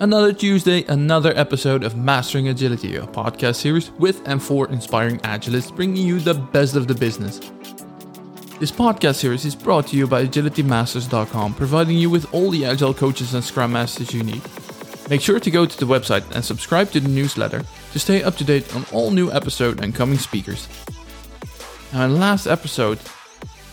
Another Tuesday, another episode of Mastering Agility, a podcast series with and for inspiring agilists, bringing you the best of the business. This podcast series is brought to you by agilitymasters.com, providing you with all the agile coaches and scrum masters you need. Make sure to go to the website and subscribe to the newsletter to stay up to date on all new episodes and coming speakers. Now, in the last episode,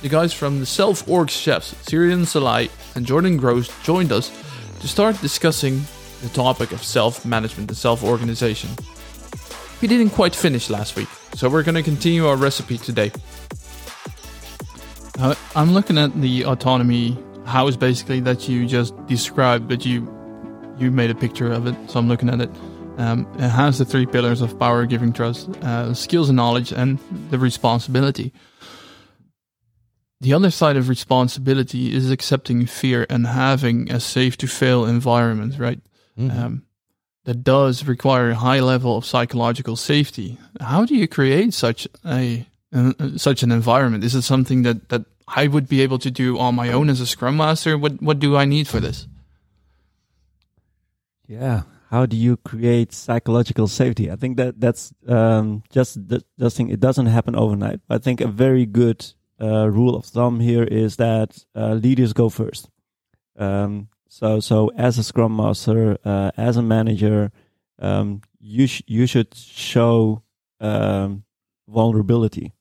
the guys from the Self Org Chefs, Ziryan Salayi and Jordann Gross, joined us to start discussing the topic of self-management and self-organization. We didn't quite finish last week, so we're going to continue our recipe today. I'm looking at the autonomy house, basically, that you just described, but you made a picture of it, so I'm looking at it. It has the three pillars of power, giving, trust, skills and knowledge, and the responsibility. The other side of responsibility is accepting fear and having a safe-to-fail environment, right? Mm-hmm. That does require a high level of psychological safety. How do you create such an environment? Is it something that I would be able to do on my own as a scrum master? What do I need for this? Yeah. How do you create psychological safety? I think that's just thing. It doesn't happen overnight. I think a very good rule of thumb here is that leaders go first. So as a scrum master, as a manager, you should show vulnerability.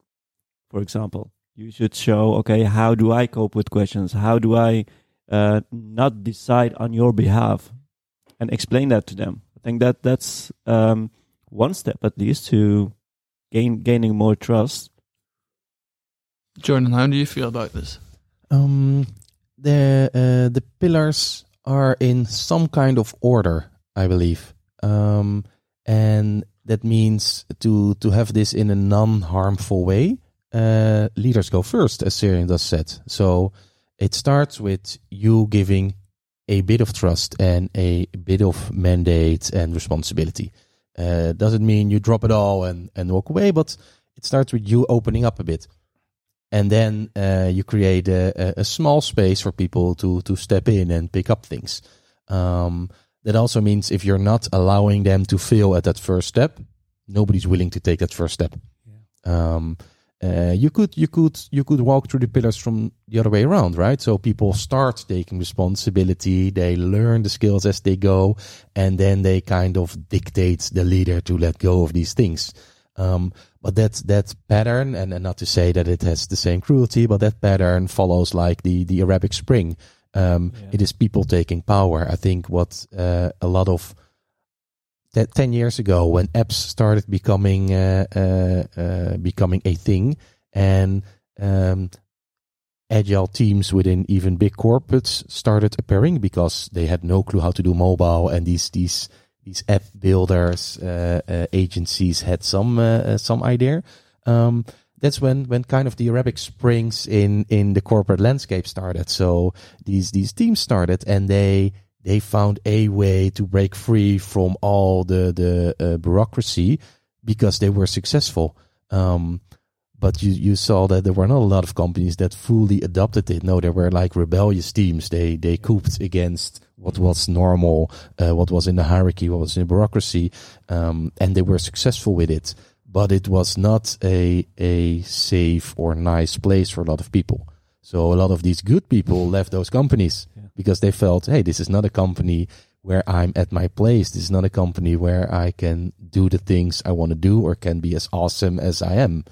For example, you should show, okay, how do I cope with questions? How do I not decide on your behalf? And explain that to them. I think that's one step at least to gaining more trust. Jordann, how do you feel about this? The pillars are in some kind of order, I believe, and that means to have this in a non-harmful way. Leaders go first, as Ziryan just said. So it starts with you giving a bit of trust and a bit of mandate and responsibility. Doesn't mean you drop it all and walk away, but it starts with you opening up a bit. And then you create a small space for people to step in and pick up things. That also means if you're not allowing them to fail at that first step, nobody's willing to take that first step. Yeah. You could walk through the pillars from the other way around, right? So people start taking responsibility, they learn the skills as they go, and then they kind of dictate the leader to let go of these things. But that pattern, and not to say that it has the same cruelty, but that pattern follows like the Arabic Spring. It is people taking power. I think what a lot of that 10 years ago, when apps started becoming a thing, and agile teams within even big corporates started appearing because they had no clue how to do mobile, and these app builders agencies had some idea. That's when kind of the Arabic Springs in the corporate landscape started. So these teams started, and they found a way to break free from all the bureaucracy because they were successful. But you saw that there were not a lot of companies that fully adopted it. No, there were like rebellious teams. They cooped against what was normal, what was in the hierarchy, what was in the bureaucracy, and they were successful with it. But it was not a safe or nice place for a lot of people. So a lot of these good people left those companies. Because they felt, hey, this is not a company where I'm at my place. This is not a company where I can do the things I want to do or can be as awesome as I am.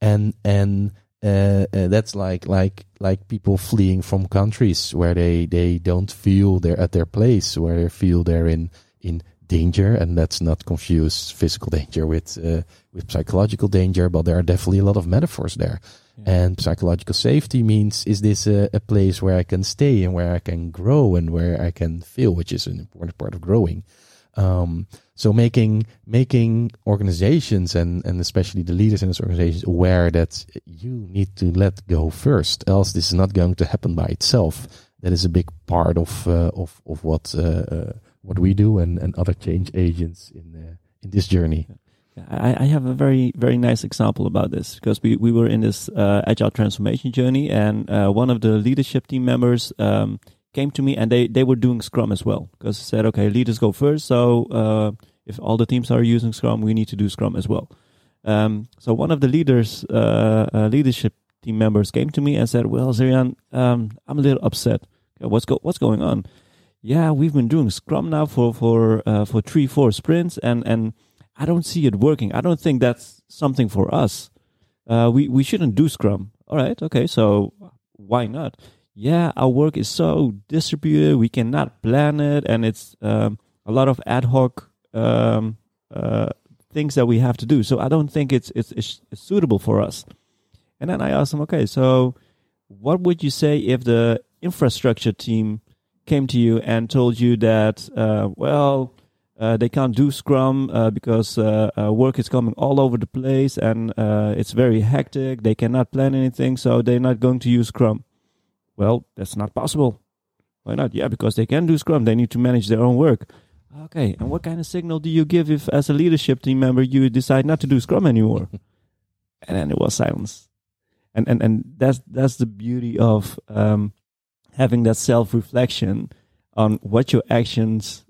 That's like people fleeing from countries where they don't feel they're at their place, where they feel they're in danger. And let's not confuse physical danger with psychological danger, but there are definitely a lot of metaphors there. And psychological safety means, is this a place where I can stay and where I can grow and where I can feel, which is an important part of growing. So making organizations and especially the leaders in those organizations aware that you need to let go first, else this is not going to happen by itself. That is a big part of what we do and other change agents in this journey. I have a very, very nice example about this because we were in this agile transformation journey, and one of the leadership team members came to me, and they were doing Scrum as well, because I said, okay, leaders go first. So if all the teams are using Scrum, we need to do Scrum as well. So one of the leaders, leadership team members, came to me and said, well, Ziryan, I'm a little upset. What's going on? Yeah, we've been doing Scrum now for 3-4 sprints, and I don't see it working. I don't think that's something for us. We shouldn't do Scrum. All right, okay, so why not? Yeah, our work is so distributed, we cannot plan it, and it's a lot of ad hoc things that we have to do. So I don't think it's suitable for us. And then I asked him, okay, so what would you say if the infrastructure team came to you and told you that, they can't do Scrum because work is coming all over the place and it's very hectic. They cannot plan anything, so they're not going to use Scrum. Well, that's not possible. Why not? Yeah, because they can do Scrum. They need to manage their own work. Okay, and what kind of signal do you give if, as a leadership team member, you decide not to do Scrum anymore? And then it was silence. And that's the beauty of... having that self-reflection on what your actions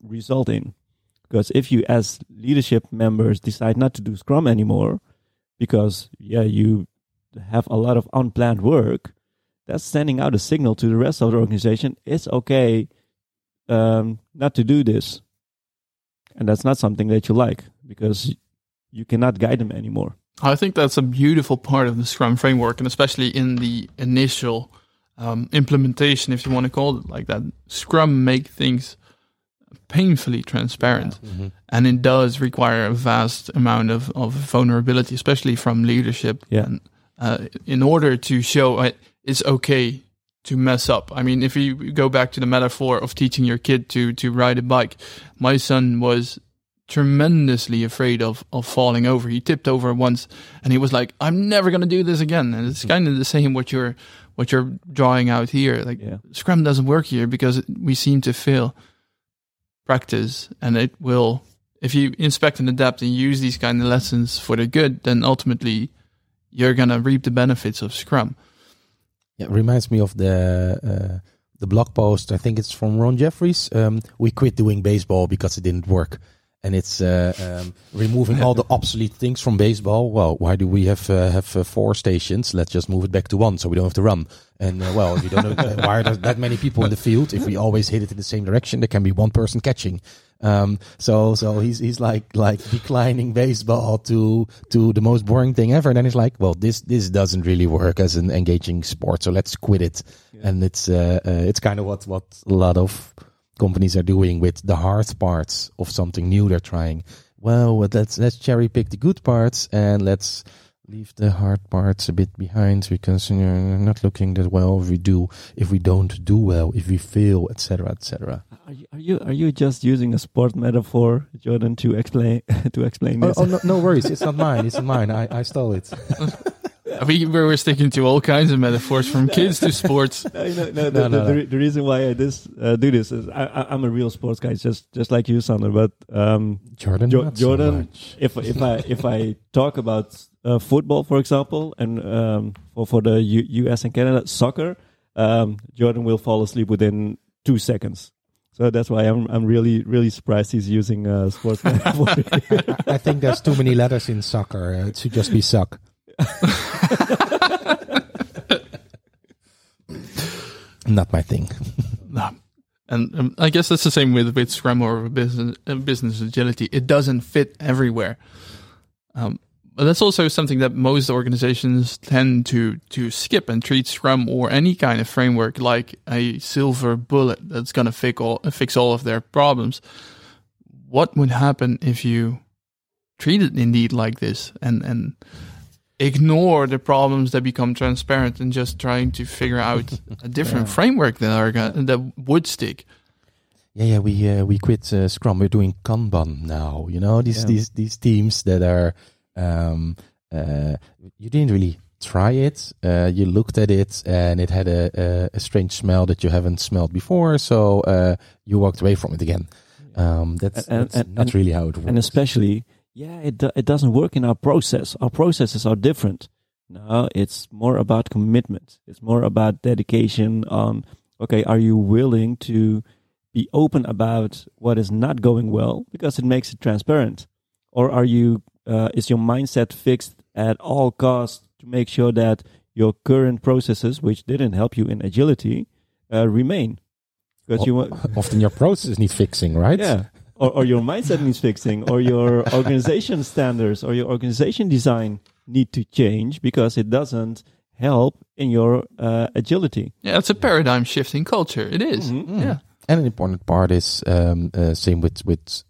result in. Because if you, as leadership members, decide not to do Scrum anymore because, you have a lot of unplanned work, that's sending out a signal to the rest of the organization, it's okay not to do this. And that's not something that you like, because you cannot guide them anymore. I think that's a beautiful part of the Scrum framework, and especially in the initial... implementation, if you want to call it like that. Scrum make things painfully transparent, and it does require a vast amount of vulnerability, especially from leadership. Yeah. And, in order to show it's okay to mess up. I mean, if you go back to the metaphor of teaching your kid to ride a bike, my son was tremendously afraid of falling over. He tipped over once and he was like, I'm never going to do this again. And it's kind of the same what you're drawing out here. Scrum doesn't work here because we seem to fail practice, and it will, if you inspect and adapt and use these kind of lessons for the good, then ultimately you're going to reap the benefits of Scrum. Yeah, it reminds me of the blog post, I think it's from Ron Jeffries, we quit doing baseball because it didn't work. And it's removing all the obsolete things from baseball. Well, why do we have 4 stations? Let's just move it back to 1, so we don't have to run. And if you don't know why are that many people in the field, if we always hit it in the same direction, there can be one person catching. So he's like declining baseball to the most boring thing ever. And then he's like, well, this doesn't really work as an engaging sport, so let's quit it. Yeah. And it's kind of what a lot of companies are doing with the hard parts of something new they're trying. Well, let's cherry pick the good parts and let's leave the hard parts a bit behind, because you're not looking that well if we don't do well, if we fail, etc., etc. Are you just using a sport metaphor, Jordann, to explain this? No worries, it's not mine. It's not mine. I stole it. We're sticking to all kinds of metaphors, from kids to sports. The reason why I do this is I'm a real sports guy, just like you, Sander. But Jordann, so if I talk about football, for example, and for the U.S. and Canada soccer, Jordann will fall asleep within 2 seconds. So that's why I'm really, really surprised he's using sports metaphor. I think there's too many letters in soccer. It should just be suck. Not my thing. No. And I guess that's the same with Scrum or business agility. It doesn't fit everywhere, but that's also something that most organizations tend to skip and treat Scrum or any kind of framework like a silver bullet that's going to fix all of their problems. What would happen if you treat it indeed like this and ignore the problems that become transparent and just trying to figure out a different framework that would stick? Yeah. We quit Scrum. We're doing Kanban now. You know, these teams that are you didn't really try it. You looked at it and it had a strange smell that you haven't smelled before. So you walked away from it again. That's really how it works. And especially. Yeah, it doesn't work in our process. Our processes are different. No, it's more about commitment. It's more about dedication on okay, are you willing to be open about what is not going well, because it makes it transparent? Or are you is your mindset fixed at all costs to make sure that your current processes, which didn't help you in agility, remain? Because often your processes need fixing, right? Yeah. Or your mindset needs fixing, or your organization standards or your organization design need to change because it doesn't help in your agility. Yeah, it's a paradigm shift in culture. It is. Mm-hmm. Yeah. And an important part is same with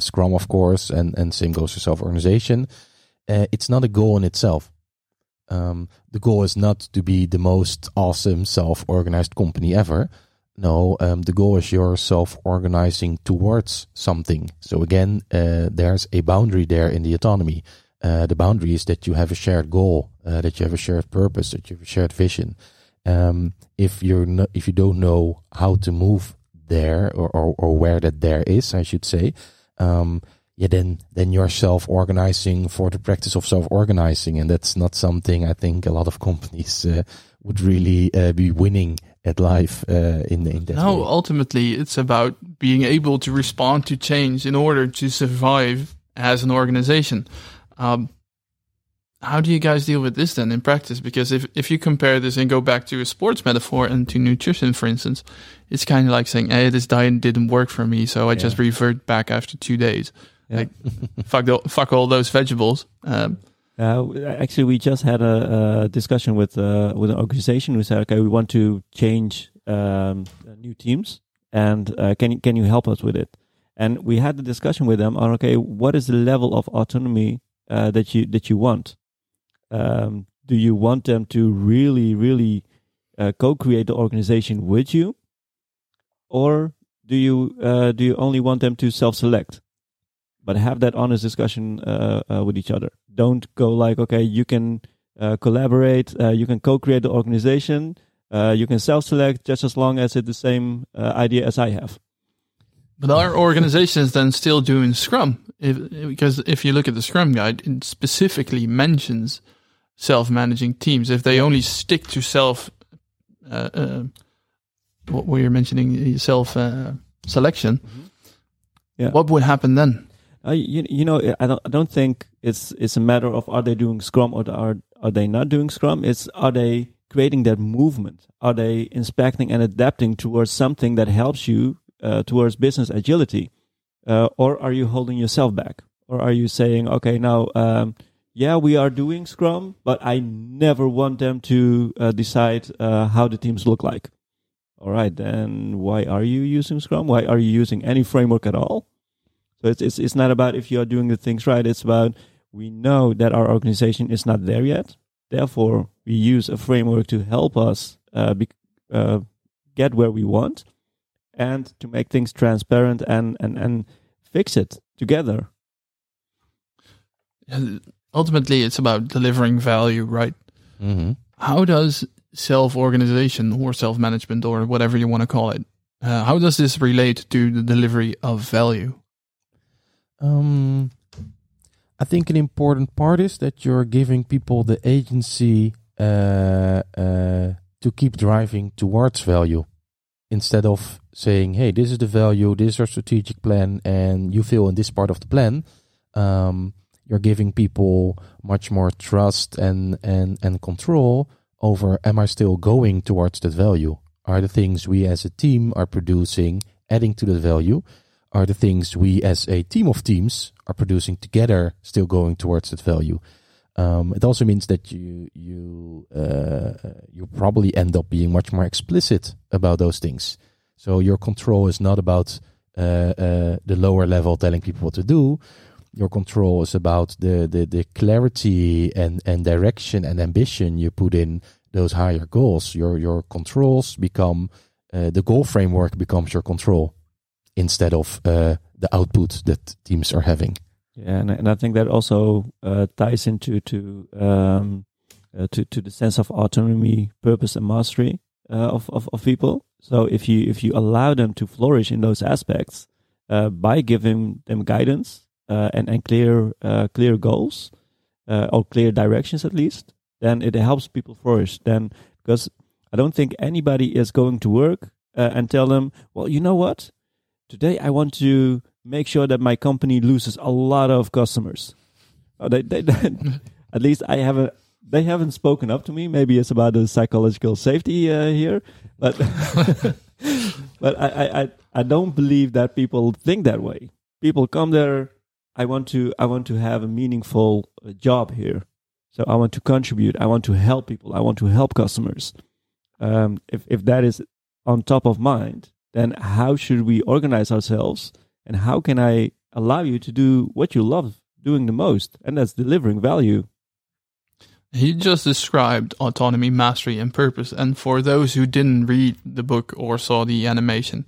Scrum, of course, and same goes for self-organization. It's not a goal in itself. The goal is not to be the most awesome self-organized company ever. No, the goal is you're self-organizing towards something. So again, there's a boundary there in the autonomy. The boundary is that you have a shared goal, that you have a shared purpose, that you have a shared vision. If you don't know how to move there or where that there is, I should say, then you're self-organizing for the practice of self-organizing, and that's not something I think a lot of companies would really be winning at life in that. No, way. Ultimately, it's about being able to respond to change in order to survive as an organization. How do you guys deal with this then in practice? Because if you compare this and go back to a sports metaphor and to nutrition, for instance, it's kind of like saying, hey, this diet didn't work for me, so I just revert back after 2 days. Yeah. Like, fuck all those vegetables. Actually, we just had a discussion with an organization who said, okay, we want to change new teams, and can you help us with it? And we had the discussion with them on, okay, what is the level of autonomy that you want? Do you want them to really, really co-create the organization with you, or do you only want them to self-select? But have that honest discussion with each other. Don't go like, okay, you can collaborate, you can co-create the organization, you can self-select just as long as it's the same idea as I have. But our organization is then still doing Scrum, because if you look at the Scrum guide, it specifically mentions self-managing teams. If they only stick to what we were mentioning, self-selection, yeah. What would happen then? I don't think it's a matter of are they doing Scrum or are they not doing Scrum. It's, are they creating that movement? Are they inspecting and adapting towards something that helps you towards business agility? Or are you holding yourself back? Or are you saying, okay, now, we are doing Scrum, but I never want them to decide how the teams look like. All right, then why are you using Scrum? Why are you using any framework at all? So it's not about if you are doing the things right. It's about, we know that our organization is not there yet. Therefore, we use a framework to help us get where we want, and to make things transparent and fix it together. Ultimately, it's about delivering value, right? Mm-hmm. How does self-organization or self-management, or whatever you want to call it, how does this relate to the delivery of value? I think an important part is that you're giving people the agency to keep driving towards value, instead of saying, hey, this is the value, this is our strategic plan, and you fail in this part of the plan. You're giving people much more trust and control over, am I still going towards that value? Are the things we as a team are producing adding to the value? Are the things we as a team of teams are producing together still going towards that value? It also means that you probably end up being much more explicit about those things. So your control is not about the lower level telling people what to do. Your control is about the clarity and direction and ambition you put in those higher goals. Your controls become, the goal framework becomes your control, instead of the output that teams are having. Yeah, and I think that also ties into to the sense of autonomy, purpose, and mastery of people. So if you allow them to flourish in those aspects by giving them guidance and clear goals or clear directions at least, then it helps people flourish. Then, because I don't think anybody is going to work and tell them, well, you know what? Today I want to make sure that my company loses a lot of customers. Oh, at least I have a... They haven't spoken up to me. Maybe it's about the psychological safety here, but but I don't believe that people think that way. People come there. I want to have a meaningful job here, so I want to contribute. I want to help people. I want to help customers. If that is on top of mind, then how should we organize ourselves? And how can I allow you to do what you love doing the most, and that's delivering value? He just described autonomy, mastery, and purpose. And for those who didn't read the book or saw the animation,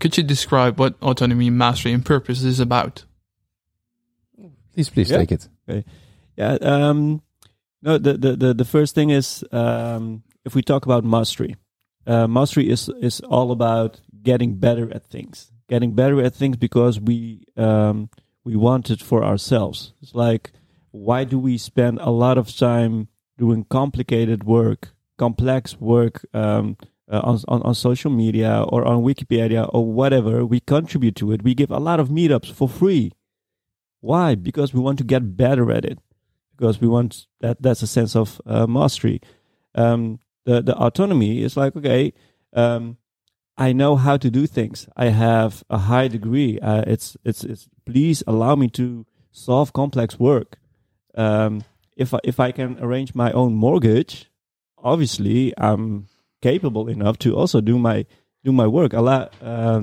could you describe what autonomy, mastery, and purpose is about? Please take it. Okay. Yeah. No. The first thing is if we talk about mastery, mastery is all about getting better at things. Getting better at things because we want it for ourselves. It's like, why do we spend a lot of time doing complicated work, complex work on social media or on Wikipedia or whatever? We contribute to it. We give a lot of meetups for free. Why? Because we want to get better at it. Because we want that. That's a sense of mastery. The autonomy is like, okay, I know how to do things. I have a high degree. It's please allow me to solve complex work. If I can arrange my own mortgage, obviously I'm capable enough to also do my work.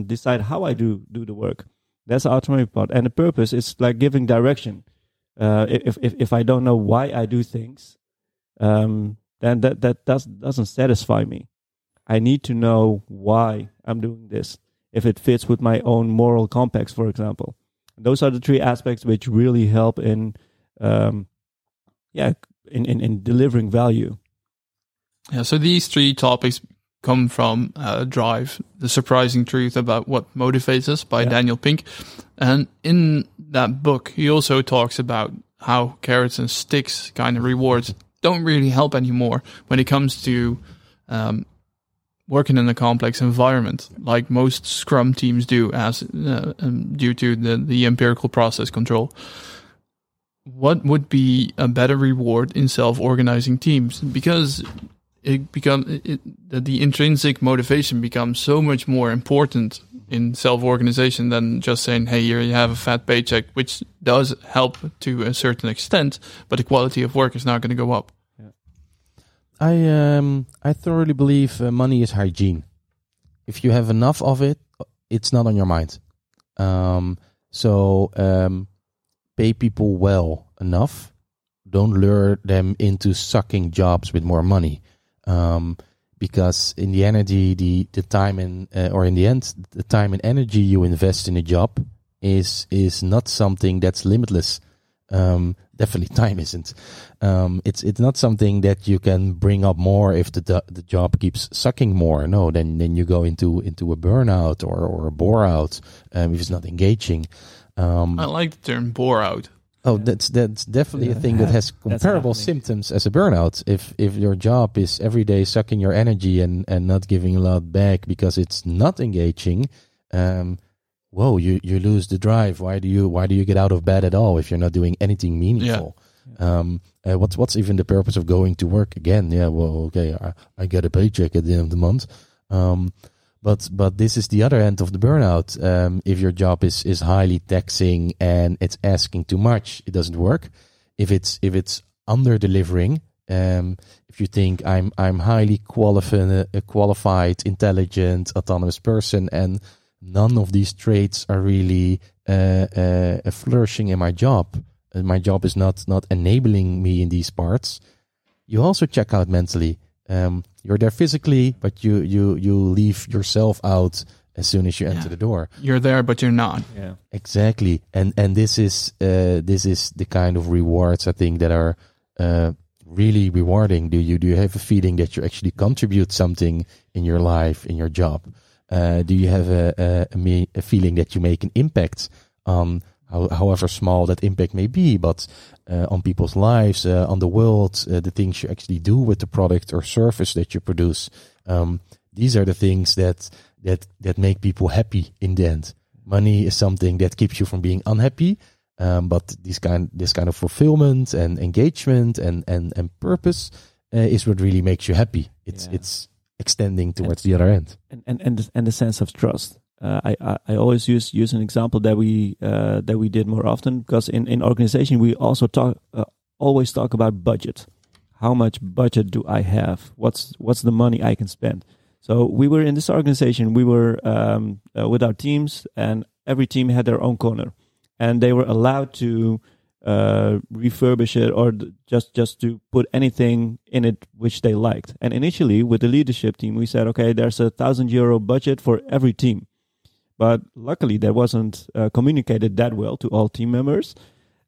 Decide how I do the work. That's the autonomy part. And the purpose is like giving direction. If I don't know why I do things, then that doesn't satisfy me. I need to know why I'm doing this. If it fits with my own moral complex, for example. Those are the three aspects which really help in delivering value. Yeah, so these three topics come from Drive, The Surprising Truth About What Motivates Us by Daniel Pink. And in that book, he also talks about how carrots and sticks kind of rewards don't really help anymore when it comes to working in a complex environment, like most Scrum teams do as due to the empirical process control. What would be a better reward in self-organizing teams? Because the intrinsic motivation becomes so much more important in self-organization than just saying, hey, here you have a fat paycheck, which does help to a certain extent, but the quality of work is not going to go up. I thoroughly believe money is hygiene. If you have enough of it, it's not on your mind. Pay people well enough. Don't lure them into sucking jobs with more money, because in the energy, the time and or in the end, the time and energy you invest in a job is not something that's limitless. Definitely time isn't. It's not something that you can bring up more if the job keeps sucking more. No, then you go into a burnout or a bore out if it's not engaging. I like the term bore out. Oh, that's definitely a thing that has comparable symptoms as a burnout. If your job is every day sucking your energy and not giving a lot back because it's not engaging, whoa, you lose the drive. Why do you get out of bed at all if you're not doing anything meaningful? Yeah. What's even the purpose of going to work again? Yeah, well, okay, I get a paycheck at the end of the month. But this is the other end of the burnout. If your job is highly taxing and it's asking too much, it doesn't work. If it's under delivering, if you think I'm highly qualified, intelligent, autonomous person and none of these traits are really flourishing in my job. My job is not enabling me in these parts. You also check out mentally. You're there physically, but you leave yourself out as soon as you enter the door. You're there, but you're not. Yeah, exactly. And this is the kind of rewards I think that are really rewarding. Do you have a feeling that you actually contribute something in your life, in your job? Do you have a feeling that you make an impact on however small that impact may be, but on people's lives, on the world, the things you actually do with the product or service that you produce. These are the things that make people happy in the end. Money is something that keeps you from being unhappy, but this kind of fulfillment and engagement and purpose is what really makes you happy. It's extending towards the other end. And the sense of trust. I always use an example that we did more often, because in organization we also always talk about budget. How much budget do I have? What's the money I can spend? So we were in this organization. We were with our teams, and every team had their own corner, and they were allowed to refurbish it or just to put anything in it which they liked. And initially, with the leadership team, we said, okay, there's €1,000 budget for every team. But luckily, that wasn't communicated that well to all team members.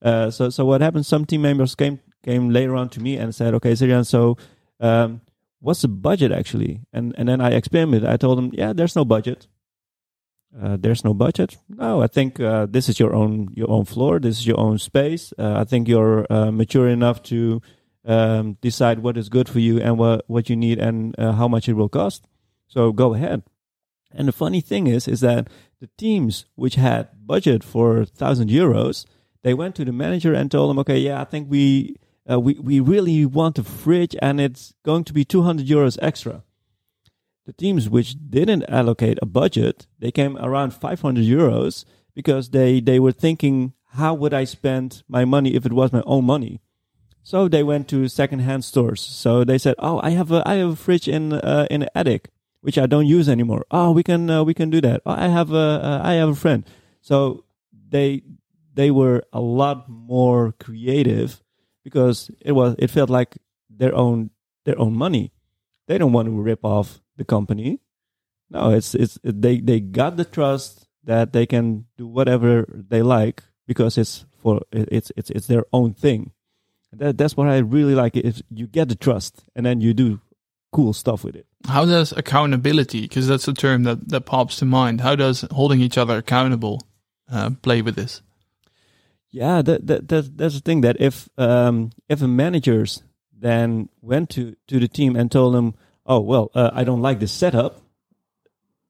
So what happened? Some team members came later on to me and said, okay, Ziryan, so what's the budget actually? And then I experimented. I told them, yeah, there's no budget. No, I think this is your own floor. This is your own space. I think you're mature enough to decide what is good for you and what you need and how much it will cost. So go ahead. And the funny thing is that the teams which had budget for €1,000, they went to the manager and told him, okay, yeah, I think we really want a fridge, and it's going to be €200 extra. The teams which didn't allocate a budget, they came around €500 because they were thinking, how would I spend my money if it was my own money? So they went to secondhand stores. So they said, oh, I have a fridge in the attic which I don't use anymore. Oh, we can do that. Oh, I have a friend. So they were a lot more creative because it felt like their own money. They don't want to rip off the company. No, they got the trust that they can do whatever they like because it's their own thing. That's what I really like. If you get the trust and then you do cool stuff with it. How does accountability, because that's a term that pops to mind, how does holding each other accountable play with this? Yeah, that's the thing, that if a manager's then went to the team and told them, oh, well, I don't like this setup,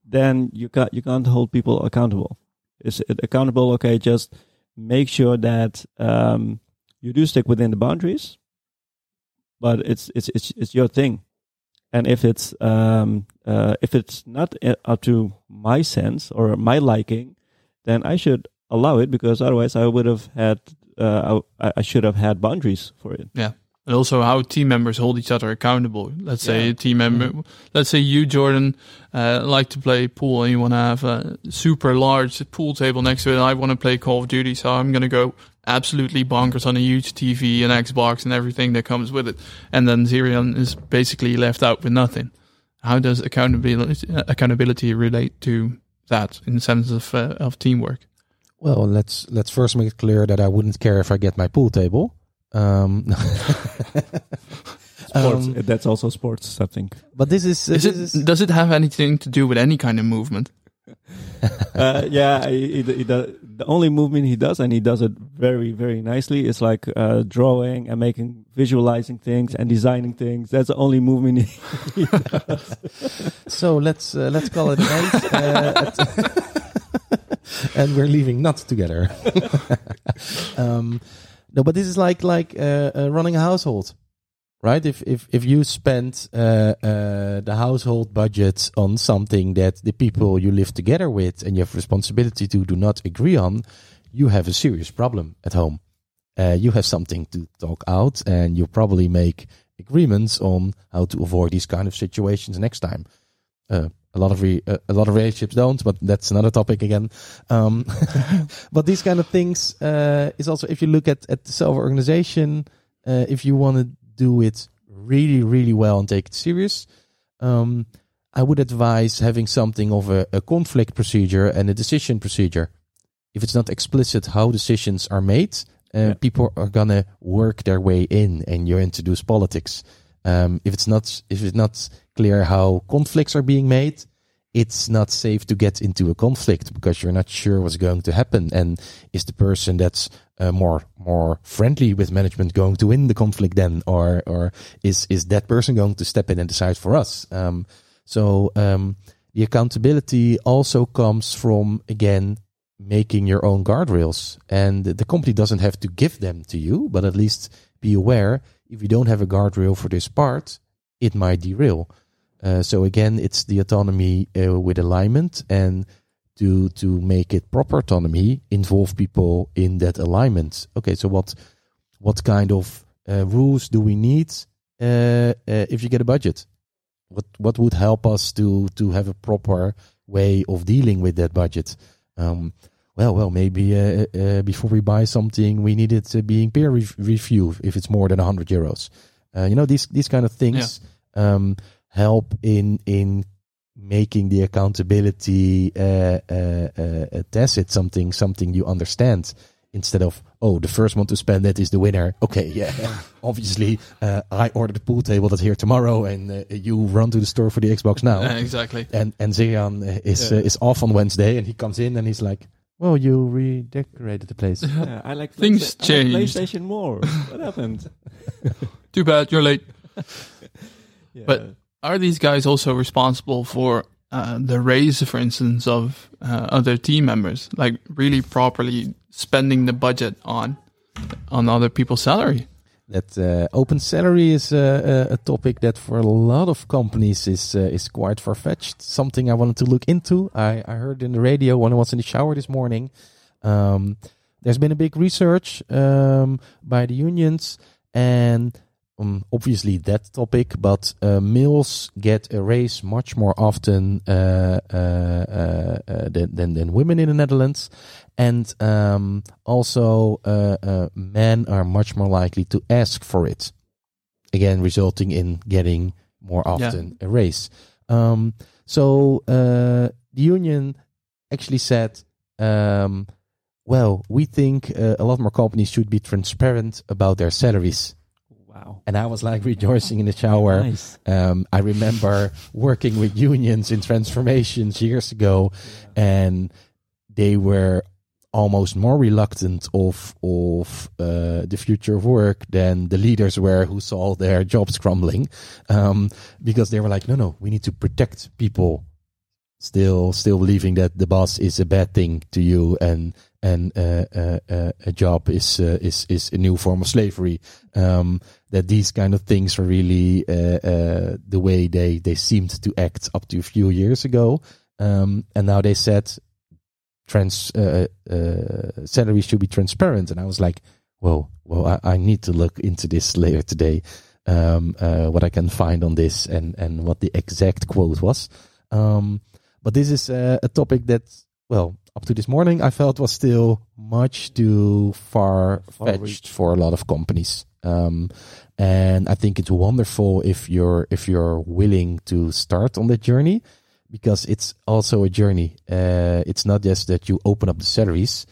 then you can't hold people accountable. Is it accountable? Okay, just make sure that you do stick within the boundaries, but it's your thing. And if it's not up to my sense or my liking, then I should allow it, because otherwise I would have had I should have had boundaries for it. Yeah, and also how team members hold each other accountable. Let's say a team member, let's say you, Jordann, like to play pool, and you want to have a super large pool table next to it. I want to play Call of Duty, so I'm going to go absolutely bonkers on a huge TV and Xbox and everything that comes with it. And then Ziryan is basically left out with nothing. How does accountability relate to that in the sense of teamwork? Well, let's first make it clear that I wouldn't care if I get my pool table. Sports, that's also sports, I think. But this is does it have anything to do with any kind of movement? He does. The only movement he does, and he does it very, very nicely, is like drawing and visualizing things and designing things. That's the only movement he does. So let's call it night. And we're leaving nuts together. No, but this is like running a household. Right, if you spend the household budget on something that the people you live together with and you have responsibility to do not agree on, you have a serious problem at home. You have something to talk out, and you probably make agreements on how to avoid these kind of situations next time. A lot of relationships don't, but that's another topic again. But these kind of things is also, if you look at the self-organization, if you want to do it really, really well and take it serious, I would advise having something of a conflict procedure and a decision procedure. If it's not explicit how decisions are made, people are gonna work their way in, and you introduce politics. If it's not clear how conflicts are being made, it's not safe to get into a conflict because you're not sure what's going to happen. And is the person that's more friendly with management going to win the conflict then? Or is that person going to step in and decide for us? The accountability also comes from, again, making your own guardrails. And the company doesn't have to give them to you, but at least be aware, if you don't have a guardrail for this part, it might derail. So again, it's the autonomy with alignment, and to make it proper autonomy, involve people in that alignment. Okay, so what kind of rules do we need if you get a budget? What would help us to have a proper way of dealing with that budget? Maybe before we buy something, we need it being peer reviewed if it's more than 100 euros. These kind of things help in making the accountability tacit, something you understand. Instead of, the first one to spend it is the winner. Okay, yeah. Obviously, I ordered the pool table that's here tomorrow, and you run to the store for the Xbox now. Exactly. And Ziryan is off on Wednesday, and he comes in and he's like, "Well, you redecorated the place. Yeah, I like things change. Like PlayStation more. What happened? Too bad you're late." Yeah. But are these guys also responsible for the raise, for instance, of other team members? Like really properly spending the budget on other people's salary? That open salary is a topic that for a lot of companies is quite far-fetched. Something I wanted to look into. I heard in the radio when I was in the shower this morning. There's been a big research by the unions, and obviously that topic, but males get a raise much more often than women in the Netherlands, and also men are much more likely to ask for it, again resulting in getting more often a raise. So the union actually said, we think a lot more companies should be transparent about their salaries. Wow. And I was like rejoicing in the shower. Nice. I remember working with unions in transformations years ago, and they were almost more reluctant of the future of work than the leaders were who saw their jobs crumbling, because they were like, no, we need to protect people. Still believing that the boss is a bad thing to you, and a job is a new form of slavery. That these kind of things are really the way they seemed to act up to a few years ago, and now they said salaries should be transparent. And I was like, I need to look into this later today, what I can find on this and what the exact quote was. But this is a topic that, up to this morning, I felt was still much too far-fetched for a lot of companies. And I think it's wonderful if you're willing to start on that journey, because it's also a journey. It's not just that you open up the salaries.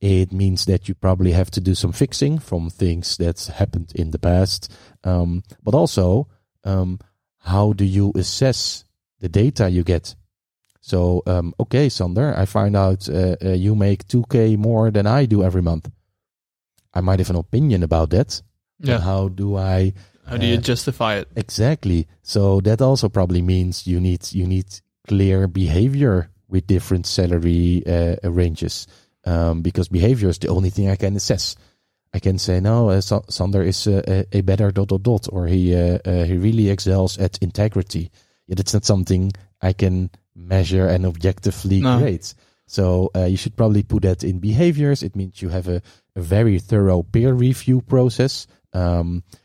It means that you probably have to do some fixing from things that's happened in the past. But also, how do you assess the data you get? So, okay, Sander, I find out you make 2K more than I do every month. I might have an opinion about that. Yeah. How do you justify it? Exactly. So that also probably means you need clear behavior with different salary ranges, because behavior is the only thing I can assess. I can say, Sander is a better ... or he really excels at integrity. Yeah, that's not something I can measure and objectively grade. So you should probably put that in behaviors. It means you have a very thorough peer review process,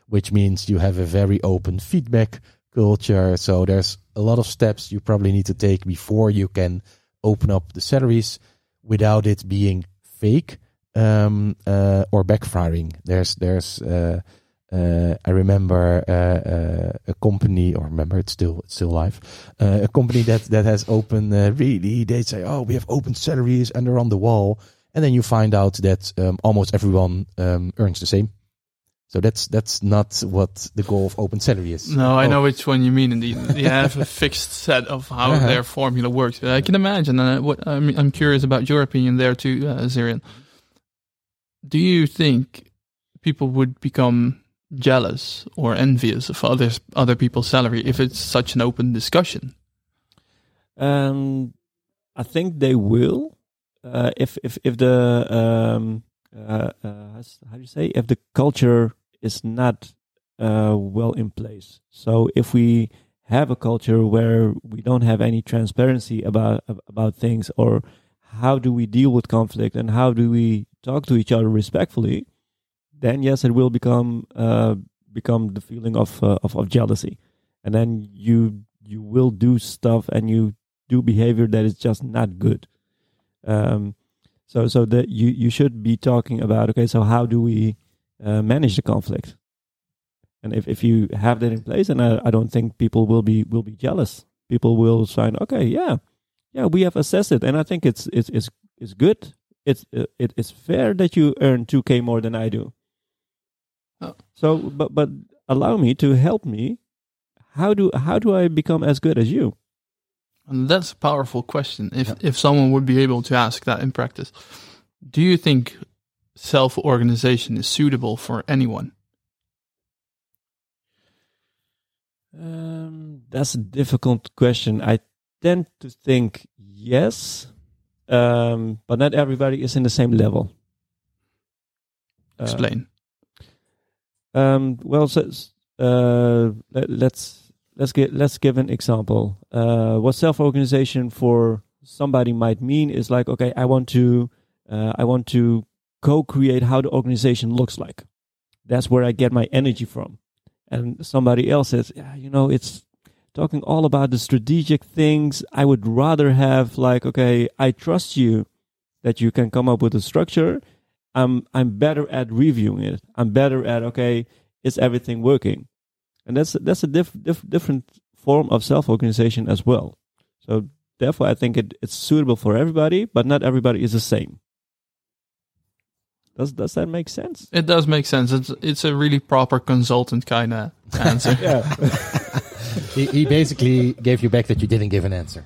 which means you have a very open feedback culture. So there's a lot of steps you probably need to take before you can open up the salaries without it being fake or backfiring. I remember a company, or remember it's still live, a company that has open, really, they say, we have open salaries and they're on the wall. And then you find out that almost everyone earns the same. So that's not what the goal of open salary is. No, I know which one you mean. Indeed, you have a fixed set of how their formula works. But I can imagine, and I'm curious about your opinion there too, Ziryan. Do you think people would become jealous or envious of other people's salary if it's such an open discussion? I think they will. If the how do you say, if the culture is not well in place. So if we have a culture where we don't have any transparency about things, or how do we deal with conflict and how do we talk to each other respectfully, then yes, it will become the feeling of jealousy, and then you will do stuff and you do behavior that is just not good. So that you should be talking about, okay, so how do we manage the conflict? And if you have that in place, and I don't think people will be jealous. People will sign, okay, yeah, we have assessed it, and I think it's good. It's fair that you earn 2K more than I do. Oh. So, but allow me to help me. How do I become as good as you? And that's a powerful question. If someone would be able to ask that in practice, do you think self-organization is suitable for anyone? That's a difficult question. I tend to think yes, but not everybody is in the same level. Explain. Let's give an example. What self-organization for somebody might mean is like, okay, I want to co-create how the organization looks like. That's where I get my energy from. And somebody else says, yeah, you know, it's talking all about the strategic things. I would rather have like, okay, I trust you that you can come up with a structure. I'm better at reviewing it. I'm better at, okay, is everything working? And that's a different form of self-organization as well. So therefore, I think it's suitable for everybody, but not everybody is the same. Does that make sense? It does make sense. It's a really proper consultant kind of answer. Yeah. he basically gave you back that you didn't give an answer.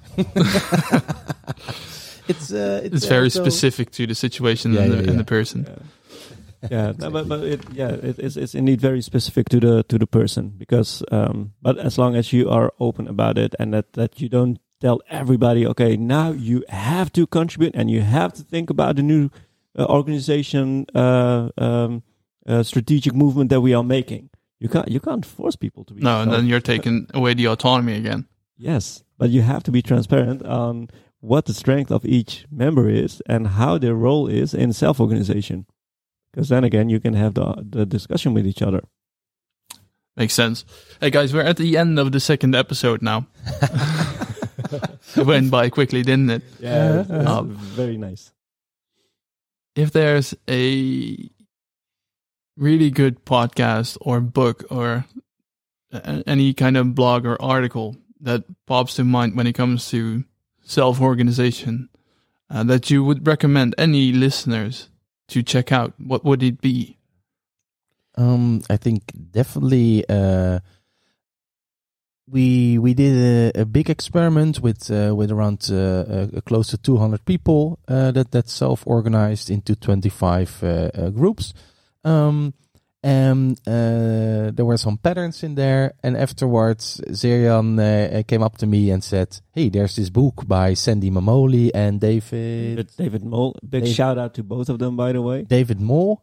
It's very specific to the situation and the person. Yeah. Yeah, exactly. It's indeed very specific to the person, because but as long as you are open about it and that you don't tell everybody, okay, now you have to contribute and you have to think about the new organization strategic movement that we are making. You can't force people to be. No, and then you're taking away the autonomy again. Yes, but you have to be transparent on what the strength of each member is and how their role is in self-organization. Because then again, you can have the discussion with each other. Makes sense. Hey guys, we're at the end of the second episode now. It went by quickly, didn't it? Yeah, very nice. If there's a really good podcast or book or any kind of blog or article that pops to mind when it comes to self-organization that you would recommend any listeners to check out, what would it be? I think definitely we did a big experiment with around close to 200 people that self-organized into 25 groups. And there were some patterns in there. And afterwards, Ziryan came up to me and said, hey, there's this book by Sandy Mamoli and David Mole. Big shout out to both of them, by the way. David Mole.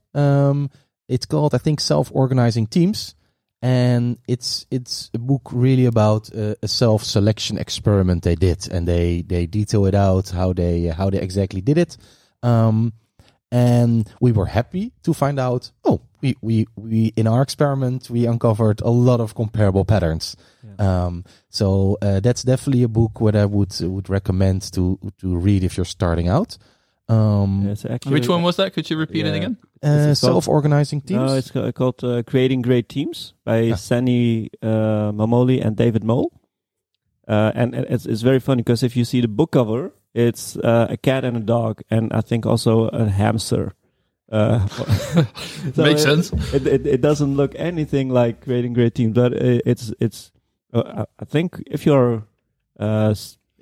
It's called, I think, Self-Organizing Teams. And it's a book really about a self-selection experiment they did. And they detail it out, how they exactly did it. And we were happy to find out, we in our experiment, we uncovered a lot of comparable patterns. Yeah. So that's definitely a book what I would recommend to read if you're starting out. Which one was that? Could you repeat it again? Self-Organizing Teams. No, it's called Creating Great Teams by Sandy Mamoli and David Mole. And it's very funny because if you see the book cover, it's a cat and a dog, and I think also a hamster. So makes sense. It doesn't look anything like Creating Great Teams, but it's. I think if you're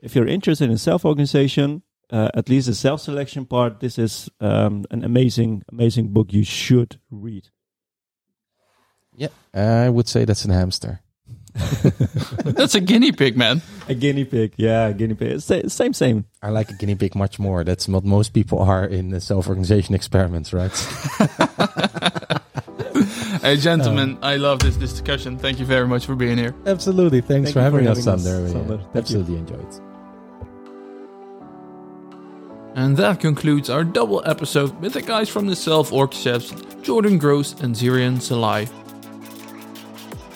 interested in self-organization, at least the self-selection part, this is an amazing book you should read. Yeah, I would say that's a hamster. That's a guinea pig, man. A guinea pig, yeah, a guinea pig. Same. I like a guinea pig much more. That's what most people are in the self-organization experiments, right? Hey, gentlemen, I love this discussion. Thank you very much for being here. Absolutely. Thanks for having us, Sander. Absolutely enjoyed. And that concludes our double episode with the guys from the Self Org Chefs, Jordann Gross and Ziryan Salayi.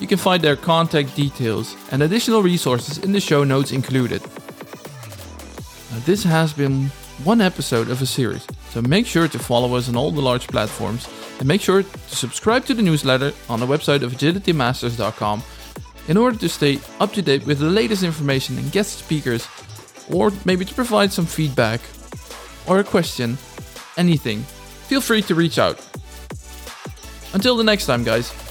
You can find their contact details and additional resources in the show notes included. Now, this has been one episode of a series, so make sure to follow us on all the large platforms and make sure to subscribe to the newsletter on the website of agilitymasters.com in order to stay up to date with the latest information and guest speakers, or maybe to provide some feedback or a question, anything. Feel free to reach out. Until the next time, guys.